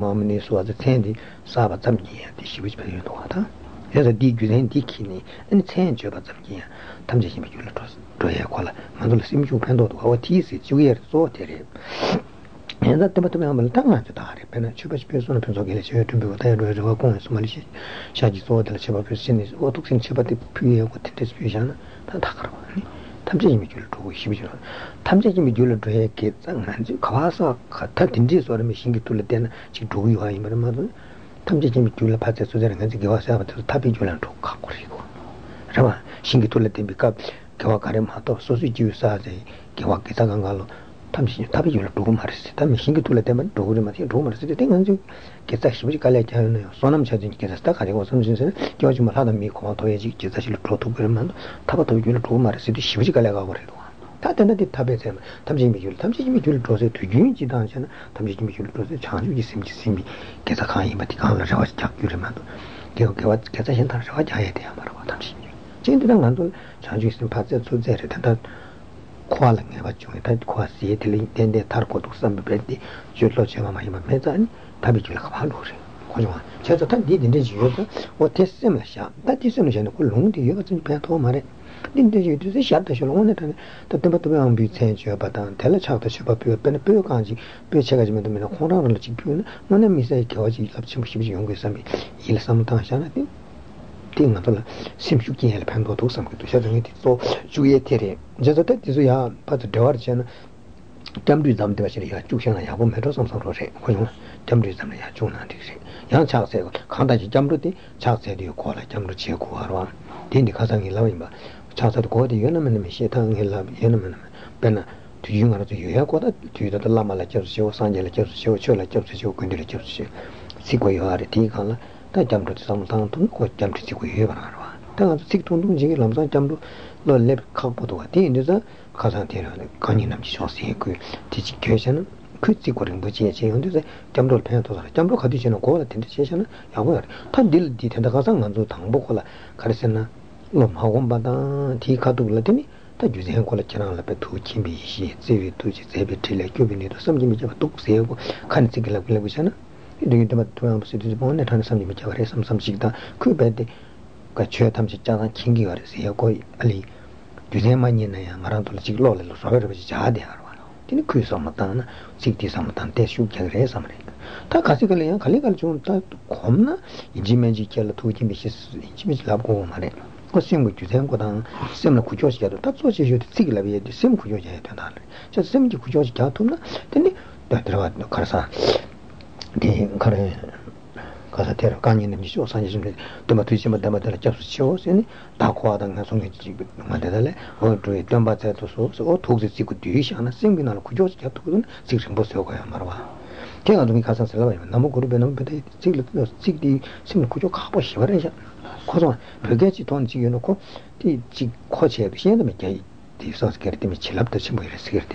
Mamma so as a candy, Saba Tamji, and she was very water. As a dig you then dickini, and change your Tamji, Tamji, Toya Cola, Mandel Sim, you can do our teeth, it's weird, so terrible. And that the Matamel Tanga to Dari, and she was person of Pensacola to be what I do work on Somalish, Shadi Soda, Shaba Piscinis, or took in Shabati Puya with this vision, Takaran. Tamji Mijul to Shibijan. Tamji Mijul to her kids and Kawasa, Tatinjis or machine to let them, she drew you in my mother. Tamji Mijula passes to the hands and give us out to Tapijulan to Kakurigo. Rama, she to let them become Kawakarim Hato, Sausage, Kawakitangalo, Tamshi, Tapijula to Maris, Tamishing to let them and to him at the rumors, the thing and you get such musical sonam charging gets stuck. I was something, George Mahadam Miko to Egypt, just as to Berman, Tabato, you to Maris, the Shivicalago. Tatanati Tabesem, Tamjimil draws it to Junji Dungeon, Tamjimil draws the chance you seem to see me, get a kind, but the Kanga Jawas Jack, you remember. Geogat gets a hint of Jayate Amara Tamshi. Change changes in parts of the qualling about you, that quasi italy, then the tarco to some bread, Jutlochema Mezan, Tabicula. Chazatan did in this user, or test similar sharp. That is a general long, the years in Pantomare. Didn't you do the sharp that you wanted the temperature on be changed about and tell a child to shop up your penapukanji, be judgment in a corner on the chipune, one and mistake of some younger Sammy. He'll sometimes, I think. Seems you can help and go to something to shut it so you eat just that is we are but the door channel Dumbridum Dashia, Chuchan, I have a metal some sort of shape. Dumbridum, I have June and say, Young Charles said, can't I jump Charles said you call a jump to Chiacuaran. Then the cousin he loved him. Charles had called the Yenaman, Shetan, he loved Yenaman. Benna, to you or to you, he got to the Lama lectures, show, Sanja lectures, show, lectures, show, country lectures. Sequoia are a tea color. Jump to some town to jump to see Tang sick to Lamson jump to left carpet or tin is a Casantina, Coninum Shossi, teaching question, could see what in which he under the Jumbo Pantos, Jumbo condition of quality station, Yaware, Tandil did the Casan and Tambocola, Carisana, Lomhawombada, T. Cadu Latini, that you then call a channel up to Chimbi, she, Savy, to Savy, Tilla, Cubinate, some image of Tuxio, can't see like television. Doing the Matam cities born at Hansam, which are some Sigda, Kubet, Kachetam Chichana, Kingi or Siako Ali, Jusemania, Marantol Siglo, Robert Jadia, Tinkus of Matana, Sigdi Samatan, Teshu, Kagre Samre. Takasically, Kaligal Junta, Comna, Ijimaji Kella, two Jimmy's Labo Mare. Cosim with Jusem Godan, Sem Kujosia, that's what she should signal the same Kujosia and Andre. Just send to Kujosia Tuna, then the Karsa. The current Casatero Canyon and Show Sanchez, Tomatism, Damatella Chaps shows in Takwa and Nasonic Mandela, or to a Dumbato source, or took the secret dish and a singular Kujosh Captain, 6 impossible Marwa. Tell me Casas eleven, Namuku Benopet, Sigdi, Sim Kujo Capo Shivareja. Cosma, forget it on Gionoco, the Chicoche, the enemy, the Saskati Michelab, the Simulator Security,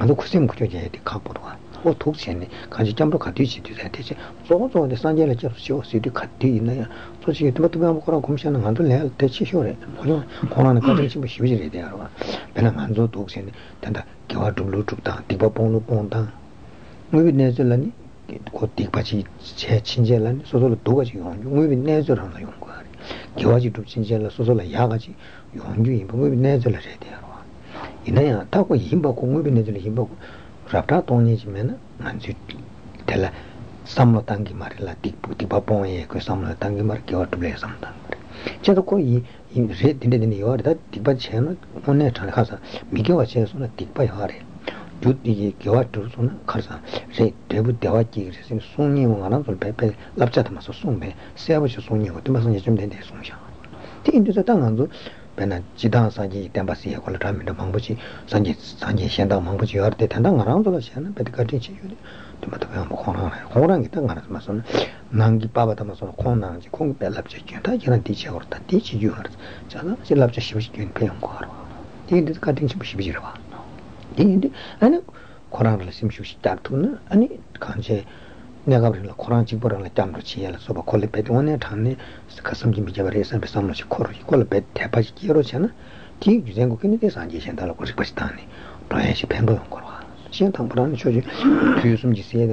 and the Kusim Kujoja, the Capua. Toxin, Kajambo Kadishi to that teacher. So, the Sanjay shows you to Katina, so she took to Mamma Commission and Handel, Tetchi Shore, Conan Cottage, which usually there are. Benamanzo Toxin, then the Kawadu took down, Tipapon Ponta. We with Nezulan, it got Tipachi, Chinjelan, so the Togaji on you, we with Nezulan, the young girl. Kiwaji to Chinjela, so the Yagaji, you on you, but we with Nezulan there. Inaya, talk with Himbo, we with Nezulan. Raptor Tony's men, and you tell some tangi marilla, dick, tipapon, some tangi marquee or to play some tank. Chadokoi, he read in the order that Tipachan, on a transhasa, Mikawa chess on a tick by Harry. Judy Kiwatus on a carsa, say, David Dawaki, since Sony on an uncle Pepe, Lapchatamas or Sumbe, Savage Sony or Timasan de Sunsha. Take into the tongue. Chidan Sanji, Dembassi, Colotram, the Mambuchi, Sanji, Shanda Mambuchi, or the Tandang around the Shan, but the Katichi, the Matam Horang, Tangaras Mason, Nangi Baba Tamason, Conan, the Kung Belapchi, and teacher or the teacher, you heard. Chana, she loves a shivish in Payamkar. He did cutting Shibirava. And a Coran Sim Shustatuna, and it can't say. Nagabilla Coranchi Boran, la Tamrochia, so Colipet one at Honey, Casam Jimijares and Besamos Corri, Colipet, Tapachi Rosana, T. Jusengo Kennedys and Jishan Dalakostani, Toyashi Pembo, Corra, Shantan Bran, Shoji, to use some GC.